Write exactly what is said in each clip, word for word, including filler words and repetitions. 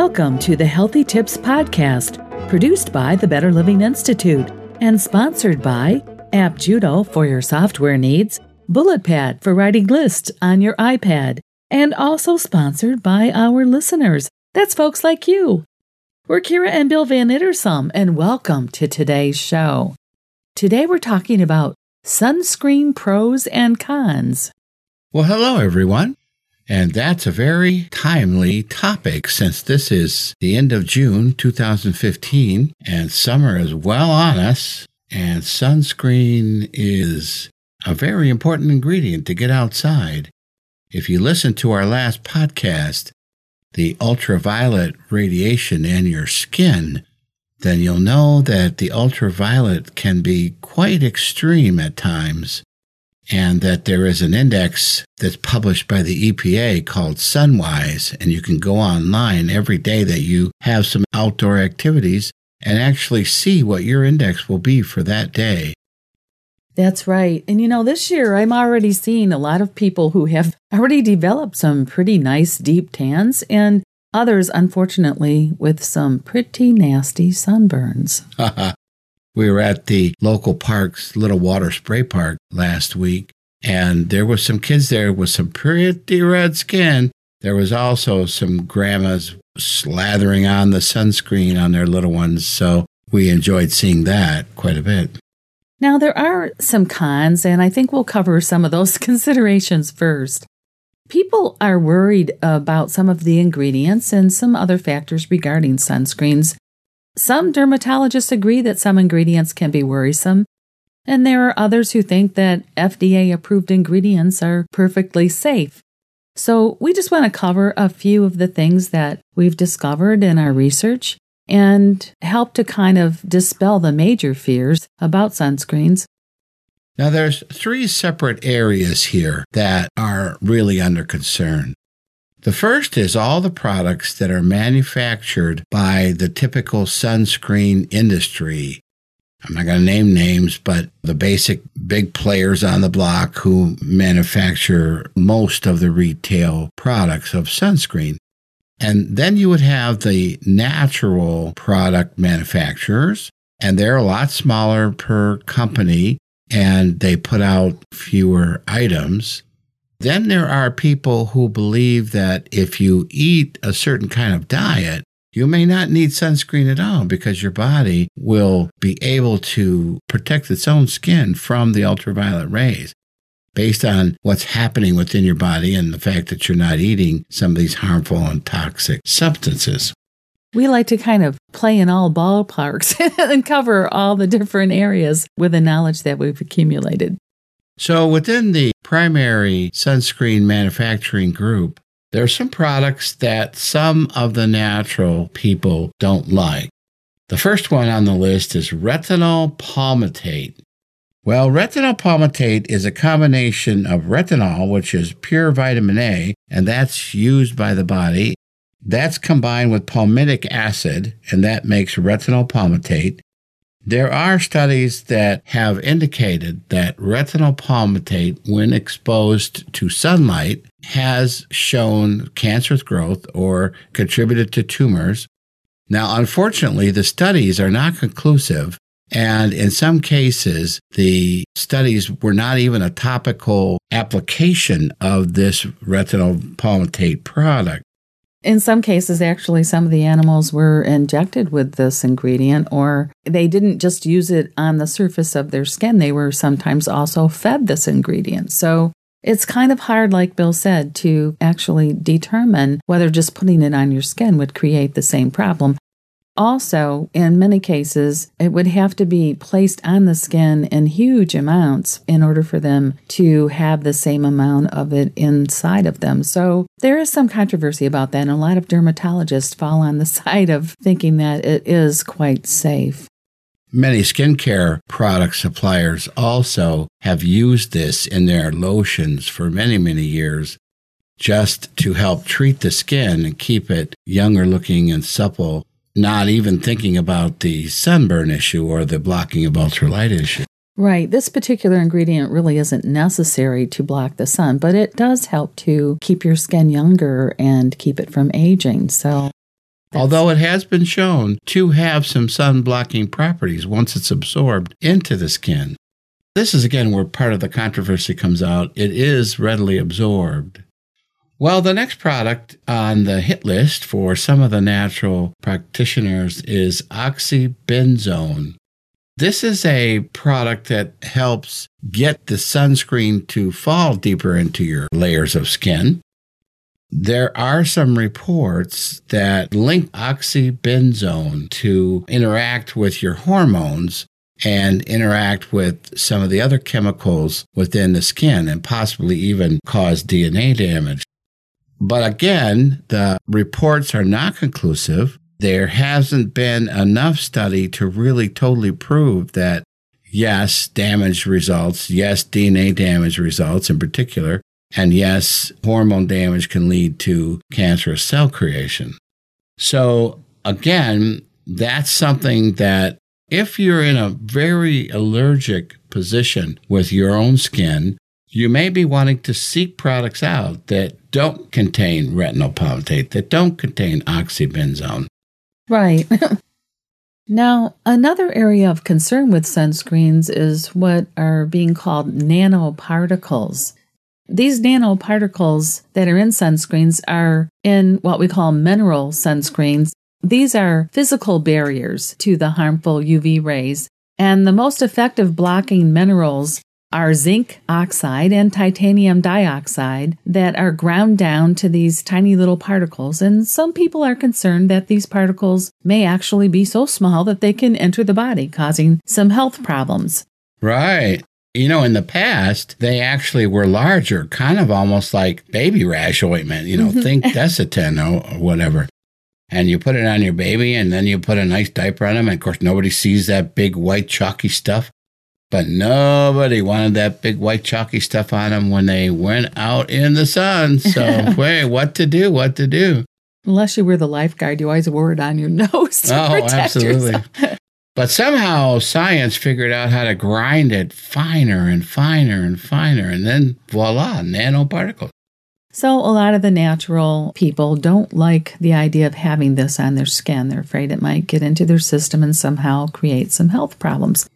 Welcome to the Healthy Tips Podcast, produced by the Better Living Institute and sponsored by AppJudo for your software needs, BulletPad for writing lists on your iPad, and also sponsored by our listeners. That's folks like you. We're Kira and Bill Van Ittersum, and welcome to today's show. Today we're talking about sunscreen pros and cons. Well, hello, everyone. And that's a very timely topic since this is the end of June two thousand fifteen and summer is well on us. And sunscreen is a very important ingredient to get outside. If you listen to our last podcast, the ultraviolet radiation in your skin, then you'll know that the ultraviolet can be quite extreme at times, and that there is an index that's published by the E P A called Sunwise, and you can go online every day that you have some outdoor activities and actually see what your index will be for that day. That's right. And you know, this year I'm already seeing a lot of people who have already developed some pretty nice deep tans, and others, unfortunately, with some pretty nasty sunburns. We were at the local park's Little Water Spray Park last week, and there were some kids there with some pretty red skin. There was also some grandmas slathering on the sunscreen on their little ones, so we enjoyed seeing that quite a bit. Now, there are some cons, and I think we'll cover some of those considerations first. People are worried about some of the ingredients and some other factors regarding sunscreens. Some dermatologists agree that some ingredients can be worrisome, and there are others who think that F D A-approved ingredients are perfectly safe. So we just want to cover a few of the things that we've discovered in our research and help to kind of dispel the major fears about sunscreens. Now, there's three separate areas here that are really under concern. The first is all the products that are manufactured by the typical sunscreen industry. I'm not going to name names, but the basic big players on the block who manufacture most of the retail products of sunscreen. And then you would have the natural product manufacturers, and they're a lot smaller per company, and they put out fewer items. Then there are people who believe that if you eat a certain kind of diet, you may not need sunscreen at all because your body will be able to protect its own skin from the ultraviolet rays based on what's happening within your body and the fact that you're not eating some of these harmful and toxic substances. We like to kind of play in all ballparks and cover all the different areas with the knowledge that we've accumulated. So within the primary sunscreen manufacturing group, there are some products that some of the natural people don't like. The first one on the list is retinol palmitate. Well, retinol palmitate is a combination of retinol, which is pure vitamin A, and that's used by the body. That's combined with palmitic acid, and that makes retinol palmitate. There are studies that have indicated that retinol palmitate, when exposed to sunlight, has shown cancerous growth or contributed to tumors. Now, unfortunately, the studies are not conclusive, and in some cases, the studies were not even a topical application of this retinol palmitate product. In some cases, actually, some of the animals were injected with this ingredient, or they didn't just use it on the surface of their skin. They were sometimes also fed this ingredient. So it's kind of hard, like Bill said, to actually determine whether just putting it on your skin would create the same problem. Also, in many cases, it would have to be placed on the skin in huge amounts in order for them to have the same amount of it inside of them. So there is some controversy about that, and a lot of dermatologists fall on the side of thinking that it is quite safe. Many skincare product suppliers also have used this in their lotions for many, many years, just to help treat the skin and keep it younger looking and supple, not even thinking about the sunburn issue or the blocking of ultralight issue. Right. This particular ingredient really isn't necessary to block the sun, but it does help to keep your skin younger and keep it from aging. So although it has been shown to have some sun-blocking properties once it's absorbed into the skin. This is, again, where part of the controversy comes out. It is readily absorbed. Well, the next product on the hit list for some of the natural practitioners is oxybenzone. This is a product that helps get the sunscreen to fall deeper into your layers of skin. There are some reports that link oxybenzone to interact with your hormones and interact with some of the other chemicals within the skin and possibly even cause D N A damage. But again, the reports are not conclusive. There hasn't been enough study to really totally prove that, yes, damage results, yes, D N A damage results in particular, and yes, hormone damage can lead to cancerous cell creation. So again, that's something that if you're in a very allergic position with your own skin, you may be wanting to seek products out that don't contain retinol palmitate, that don't contain oxybenzone. Right. Now, another area of concern with sunscreens is what are being called nanoparticles. These nanoparticles that are in sunscreens are in what we call mineral sunscreens. These are physical barriers to the harmful U V rays, and the most effective blocking minerals are zinc oxide and titanium dioxide that are ground down to these tiny little particles. And some people are concerned that these particles may actually be so small that they can enter the body, causing some health problems. Right. You know, in the past, they actually were larger, kind of almost like baby rash ointment, you know, think Desitin or whatever. And you put it on your baby, and then you put a nice diaper on them. And of course, nobody sees that big white chalky stuff. But nobody wanted that big white chalky stuff on them when they went out in the sun. So, wait, what to do, what to do? Unless you were the lifeguard, you always wore it on your nose to oh, protect absolutely. Yourself. But somehow science figured out how to grind it finer and finer and finer. And then, voila, nanoparticles. So a lot of the natural people don't like the idea of having this on their skin. They're afraid it might get into their system and somehow create some health problems.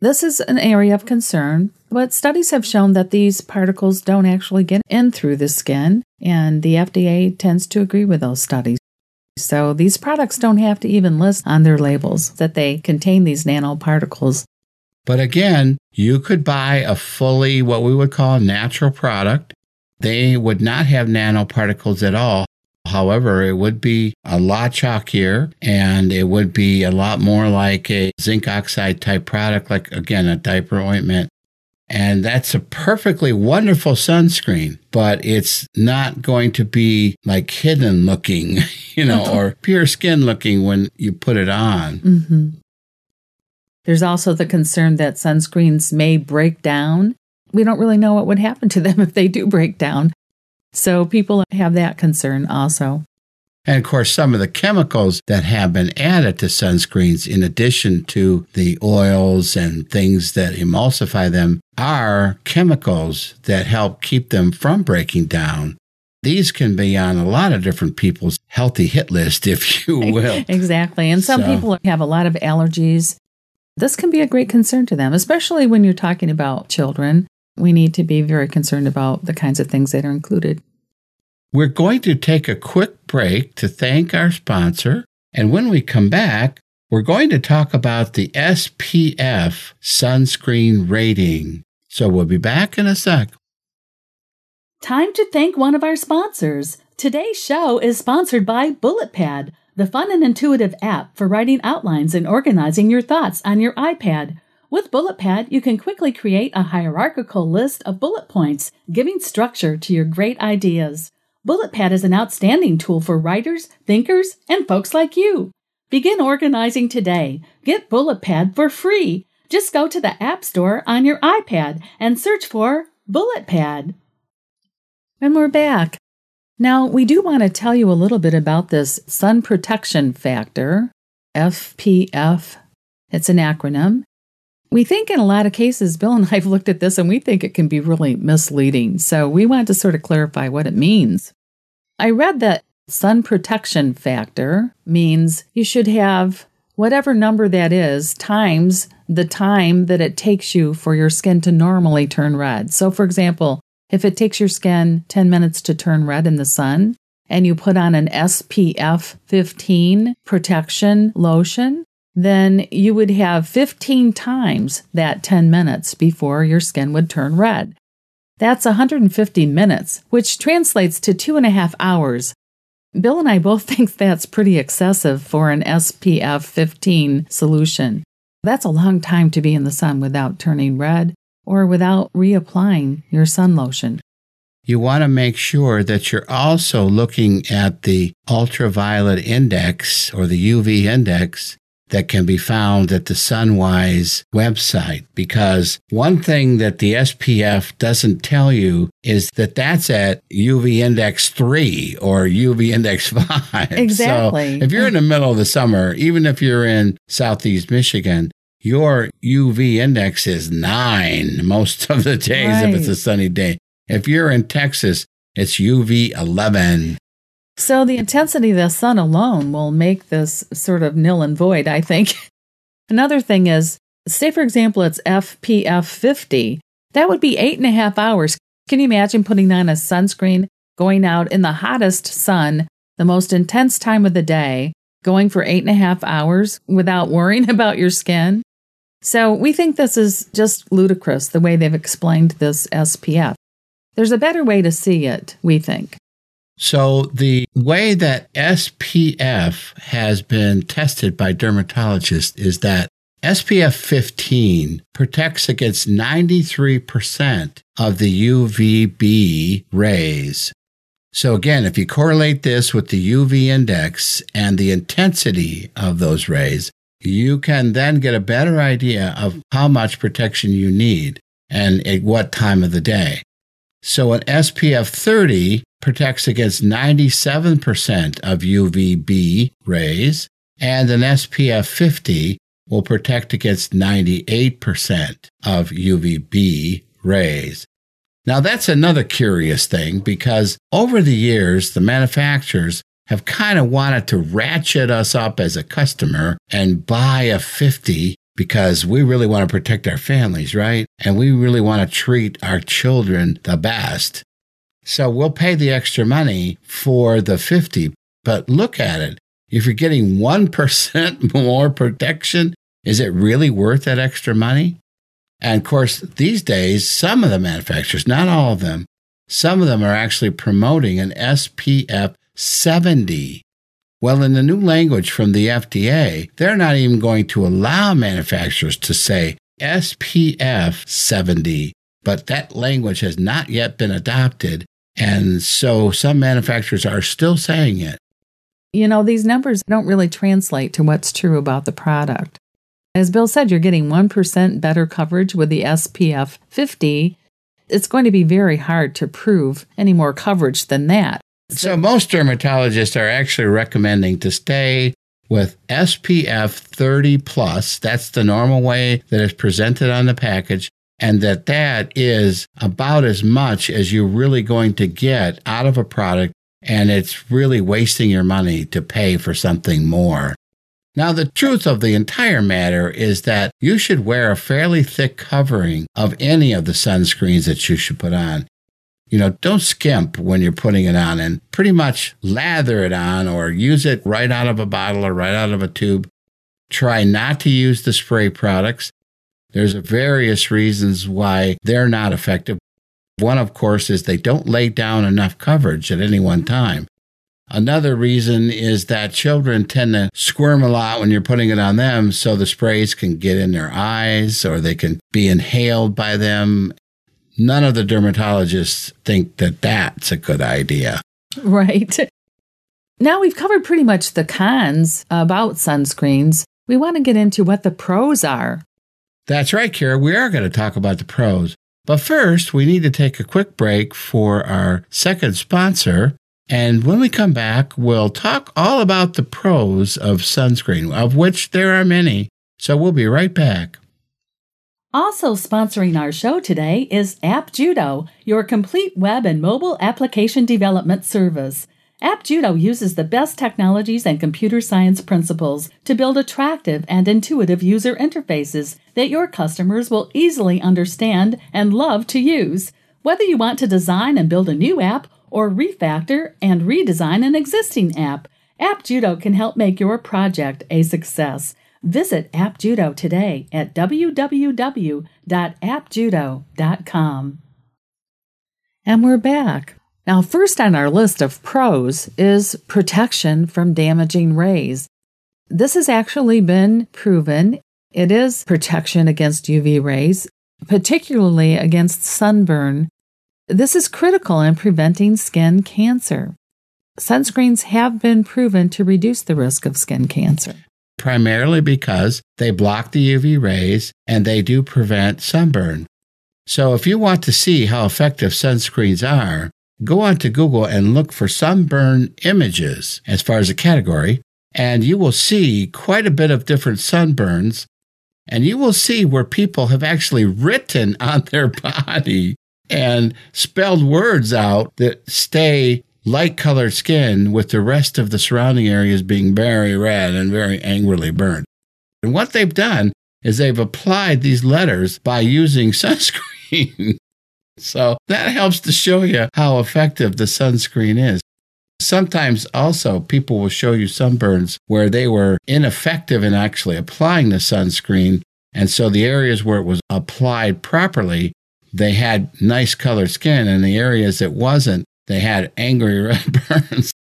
This is an area of concern, but studies have shown that these particles don't actually get in through the skin, and the F D A tends to agree with those studies. So these products don't have to even list on their labels that they contain these nanoparticles. But again, you could buy a fully what we would call natural product. They would not have nanoparticles at all. However, it would be a lot chalkier, and it would be a lot more like a zinc oxide type product, like, again, a diaper ointment. And that's a perfectly wonderful sunscreen, but it's not going to be like hidden looking, you know, or pure skin looking when you put it on. Mm-hmm. There's also the concern that sunscreens may break down. We don't really know what would happen to them if they do break down. So people have that concern also. And, of course, some of the chemicals that have been added to sunscreens, in addition to the oils and things that emulsify them, are chemicals that help keep them from breaking down. These can be on a lot of different people's healthy hit list, if you will. Exactly. And some so. people have a lot of allergies. This can be a great concern to them, especially when you're talking about children. We need to be very concerned about the kinds of things that are included. We're going to take a quick break to thank our sponsor. And when we come back, we're going to talk about the S P F sunscreen rating. So we'll be back in a sec. Time to thank one of our sponsors. Today's show is sponsored by BulletPad, the fun and intuitive app for writing outlines and organizing your thoughts on your iPad. With BulletPad, you can quickly create a hierarchical list of bullet points, giving structure to your great ideas. BulletPad is an outstanding tool for writers, thinkers, and folks like you. Begin organizing today. Get BulletPad for free. Just go to the App Store on your iPad and search for BulletPad. And we're back. Now, we do want to tell you a little bit about this sun protection factor, S P F. It's an acronym. We think in a lot of cases, Bill and I have looked at this and we think it can be really misleading. So we want to sort of clarify what it means. I read that Sun protection factor means you should have whatever number that is times the time that it takes you for your skin to normally turn red. So for example, if it takes your skin ten minutes to turn red in the sun and you put on an S P F fifteen protection lotion, then you would have fifteen times that ten minutes before your skin would turn red. That's one hundred fifty minutes, which translates to two and a half hours. Bill and I both think that's pretty excessive for an S P F fifteen solution. That's a long time to be in the sun without turning red or without reapplying your sun lotion. You want to make sure that you're also looking at the ultraviolet index or the U V index that can be found at the Sunwise website, because one thing that the S P F doesn't tell you is that that's at U V index three or U V index five. Exactly. So if you're in the middle of the summer, even if you're in southeast Michigan, your U V index is nine most of the days, right, if it's a sunny day. If you're in Texas, it's U V eleven. So the intensity of the sun alone will make this sort of nil and void, I think. Another thing is, say for example, it's F P F fifty. That would be eight and a half hours. Can you imagine putting on a sunscreen, going out in the hottest sun, the most intense time of the day, going for eight and a half hours without worrying about your skin? So we think this is just ludicrous, the way they've explained this S P F. There's a better way to see it, we think. So the way that S P F has been tested by dermatologists is that S P F fifteen protects against ninety-three percent of the U V B rays. So again, if you correlate this with the U V index and the intensity of those rays, you can then get a better idea of how much protection you need and at what time of the day. So an S P F thirty protects against ninety-seven percent of U V B rays, and an S P F fifty will protect against ninety-eight percent of U V B rays. Now, that's another curious thing, because over the years, the manufacturers have kind of wanted to ratchet us up as a customer and buy a fifty because we really want to protect our families, right? And we really want to treat our children the best. So we'll pay the extra money for the fifty. But look at it. If you're getting one percent more protection, is it really worth that extra money? And of course, these days, some of the manufacturers, not all of them, some of them are actually promoting an S P F seventy. Well, in the new language from the F D A, they're not even going to allow manufacturers to say S P F seventy, but that language has not yet been adopted, and so some manufacturers are still saying it. You know, these numbers don't really translate to what's true about the product. As Bill said, you're getting one percent better coverage with the S P F fifty. It's going to be very hard to prove any more coverage than that. So most dermatologists are actually recommending to stay with S P F thirty plus. That's the normal way that it's presented on the package, and that that is about as much as you're really going to get out of a product, and it's really wasting your money to pay for something more. Now, the truth of the entire matter is that you should wear a fairly thick covering of any of the sunscreens that you should put on. You know, don't skimp when you're putting it on, and pretty much lather it on or use it right out of a bottle or right out of a tube. Try not to use the spray products. There's various reasons why they're not effective. One, of course, is they don't lay down enough coverage at any one time. Another reason is that children tend to squirm a lot when you're putting it on them, so the sprays can get in their eyes or they can be inhaled by them. None of the dermatologists think that that's a good idea. Right. Now we've covered pretty much the cons about sunscreens. We want to get into what the pros are. That's right, Kira. We are going to talk about the pros. But first, we need to take a quick break for our second sponsor. And when we come back, we'll talk all about the pros of sunscreen, of which there are many. So we'll be right back. Also sponsoring our show today is AppJudo, your complete web and mobile application development service. AppJudo uses the best technologies and computer science principles to build attractive and intuitive user interfaces that your customers will easily understand and love to use, whether you want to design and build a new app or refactor and redesign an existing app. AppJudo can help make your project a success. Visit AppJudo today at w w w dot app judo dot com. And we're back. Now, first on our list of pros is protection from damaging rays. This has actually been proven. It is protection against U V rays, particularly against sunburn. This is critical in preventing skin cancer. Sunscreens have been proven to reduce the risk of skin cancer, primarily because they block the U V rays and they do prevent sunburn. So if you want to see how effective sunscreens are, go onto Google and look for sunburn images as far as a category, and you will see quite a bit of different sunburns, and you will see where people have actually written on their body and spelled words out that stay light-colored skin with the rest of the surrounding areas being very red and very angrily burned. And what they've done is they've applied these letters by using sunscreen. So that helps to show you how effective the sunscreen is. Sometimes also people will show you sunburns where they were ineffective in actually applying the sunscreen. And so the areas where it was applied properly, they had nice colored skin, and the areas it wasn't, they had angry red burns.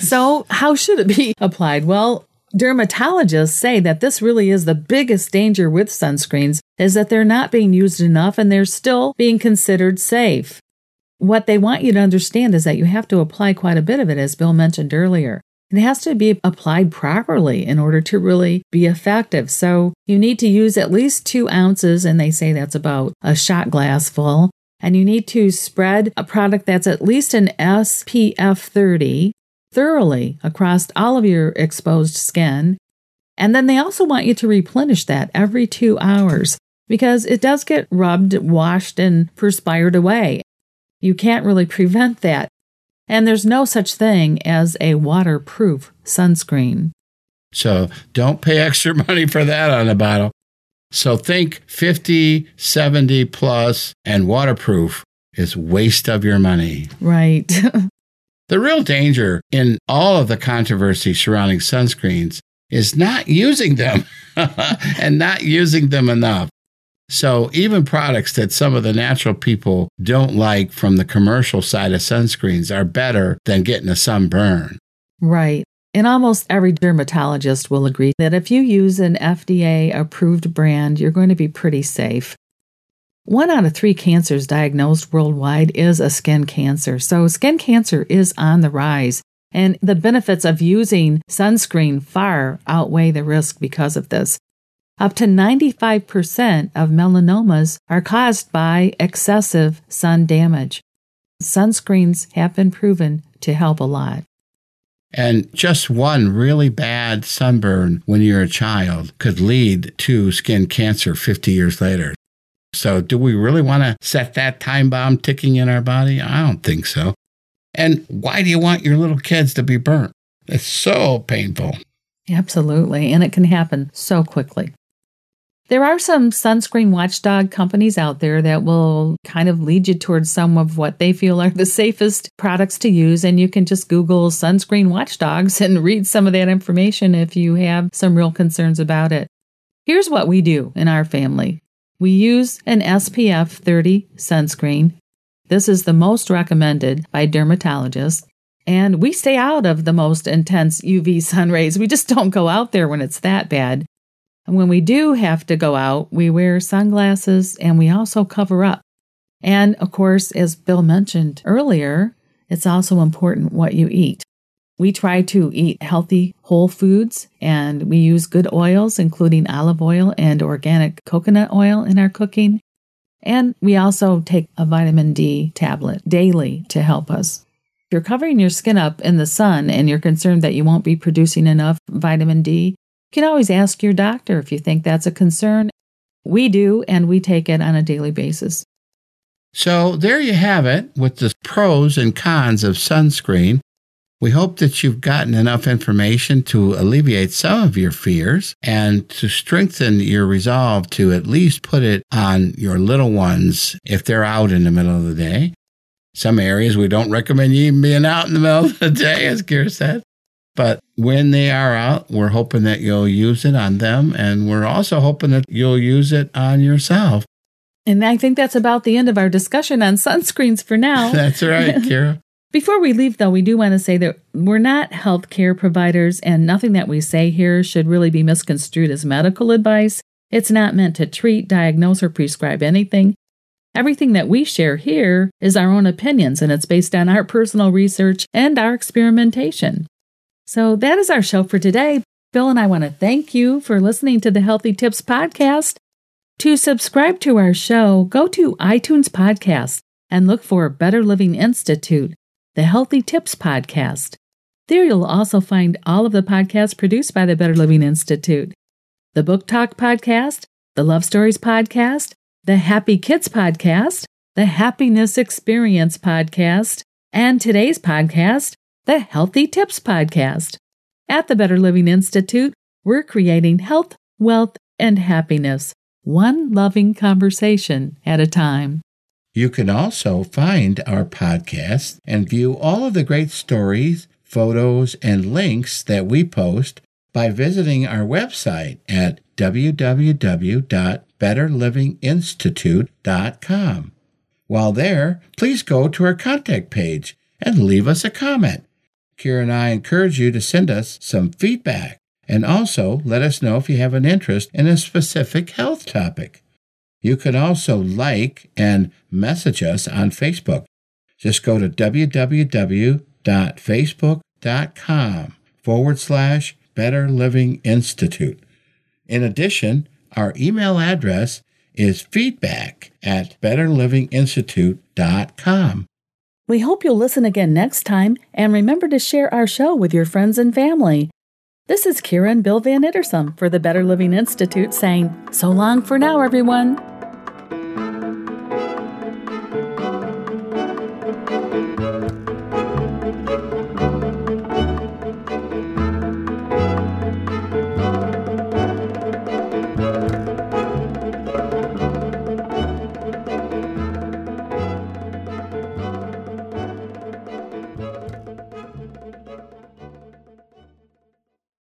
So how should it be applied? Well, dermatologists say that this really is the biggest danger with sunscreens, is that they're not being used enough and they're still being considered safe. What they want you to understand is that you have to apply quite a bit of it, as Bill mentioned earlier. It has to be applied properly in order to really be effective. So you need to use at least two ounces, and they say that's about a shot glass full. And you need to spread a product that's at least an S P F thirty. Thoroughly across all of your exposed skin. And then they also want you to replenish that every two hours because it does get rubbed, washed, and perspired away. You can't really prevent that. And there's no such thing as a waterproof sunscreen. So don't pay extra money for that on a bottle. So think fifty, seventy plus, and waterproof is waste of your money. Right. The real danger in all of the controversy surrounding sunscreens is not using them and not using them enough. So even products that some of the natural people don't like from the commercial side of sunscreens are better than getting a sunburn. Right. And almost every dermatologist will agree that if you use an F D A-approved brand, you're going to be pretty safe. One out of three cancers diagnosed worldwide is a skin cancer. So skin cancer is on the rise, and the benefits of using sunscreen far outweigh the risk because of this. Up to ninety-five percent of melanomas are caused by excessive sun damage. Sunscreens have been proven to help a lot. And just one really bad sunburn when you're a child could lead to skin cancer fifty years later. So do we really want to set that time bomb ticking in our body? I don't think so. And why do you want your little kids to be burnt? It's so painful. Absolutely. And it can happen so quickly. There are some sunscreen watchdog companies out there that will kind of lead you towards some of what they feel are the safest products to use. And you can just Google sunscreen watchdogs and read some of that information if you have some real concerns about it. Here's what we do in our family. We use an S P F thirty sunscreen. This is the most recommended by dermatologists. And we stay out of the most intense U V sun rays. We just don't go out there when it's that bad. And when we do have to go out, we wear sunglasses and we also cover up. And of course, as Bill mentioned earlier, it's also important what you eat. We try to eat healthy whole foods, and we use good oils, including olive oil and organic coconut oil in our cooking. And we also take a vitamin D tablet daily to help us. If you're covering your skin up in the sun and you're concerned that you won't be producing enough vitamin D, you can always ask your doctor if you think that's a concern. We do, and we take it on a daily basis. So there you have it with the pros and cons of sunscreen. We hope that you've gotten enough information to alleviate some of your fears and to strengthen your resolve to at least put it on your little ones if they're out in the middle of the day. Some areas we don't recommend you even being out in the middle of the day, as Kira said. But when they are out, we're hoping that you'll use it on them, and we're also hoping that you'll use it on yourself. And I think that's about the end of our discussion on sunscreens for now. That's right, Kira. Before we leave, though, we do want to say that we're not healthcare providers, and nothing that we say here should really be misconstrued as medical advice. It's not meant to treat, diagnose, or prescribe anything. Everything that we share here is our own opinions, and it's based on our personal research and our experimentation. So that is our show for today. Bill and I want to thank you for listening to the Healthy Tips Podcast. To subscribe to our show, go to iTunes Podcast and look for Better Living Institute, the Healthy Tips Podcast. There you'll also find all of the podcasts produced by the Better Living Institute. The Book Talk Podcast, the Love Stories Podcast, the Happy Kids Podcast, the Happiness Experience Podcast, and today's podcast, the Healthy Tips Podcast. At the Better Living Institute, we're creating health, wealth, and happiness, one loving conversation at a time. You can also find our podcast and view all of the great stories, photos, and links that we post by visiting our website at w w w dot better living institute dot com. While there, please go to our contact page and leave us a comment. Kira and I encourage you to send us some feedback, and also let us know if you have an interest in a specific health topic. You can also like and message us on Facebook. Just go to w w w dot facebook dot com forward slash Better Living Institute. In addition, our email address is feedback at better living institute dot com. We hope you'll listen again next time, and remember to share our show with your friends and family. This is Kira and Bill Van Ittersum for the Better Living Institute saying, so long for now, everyone.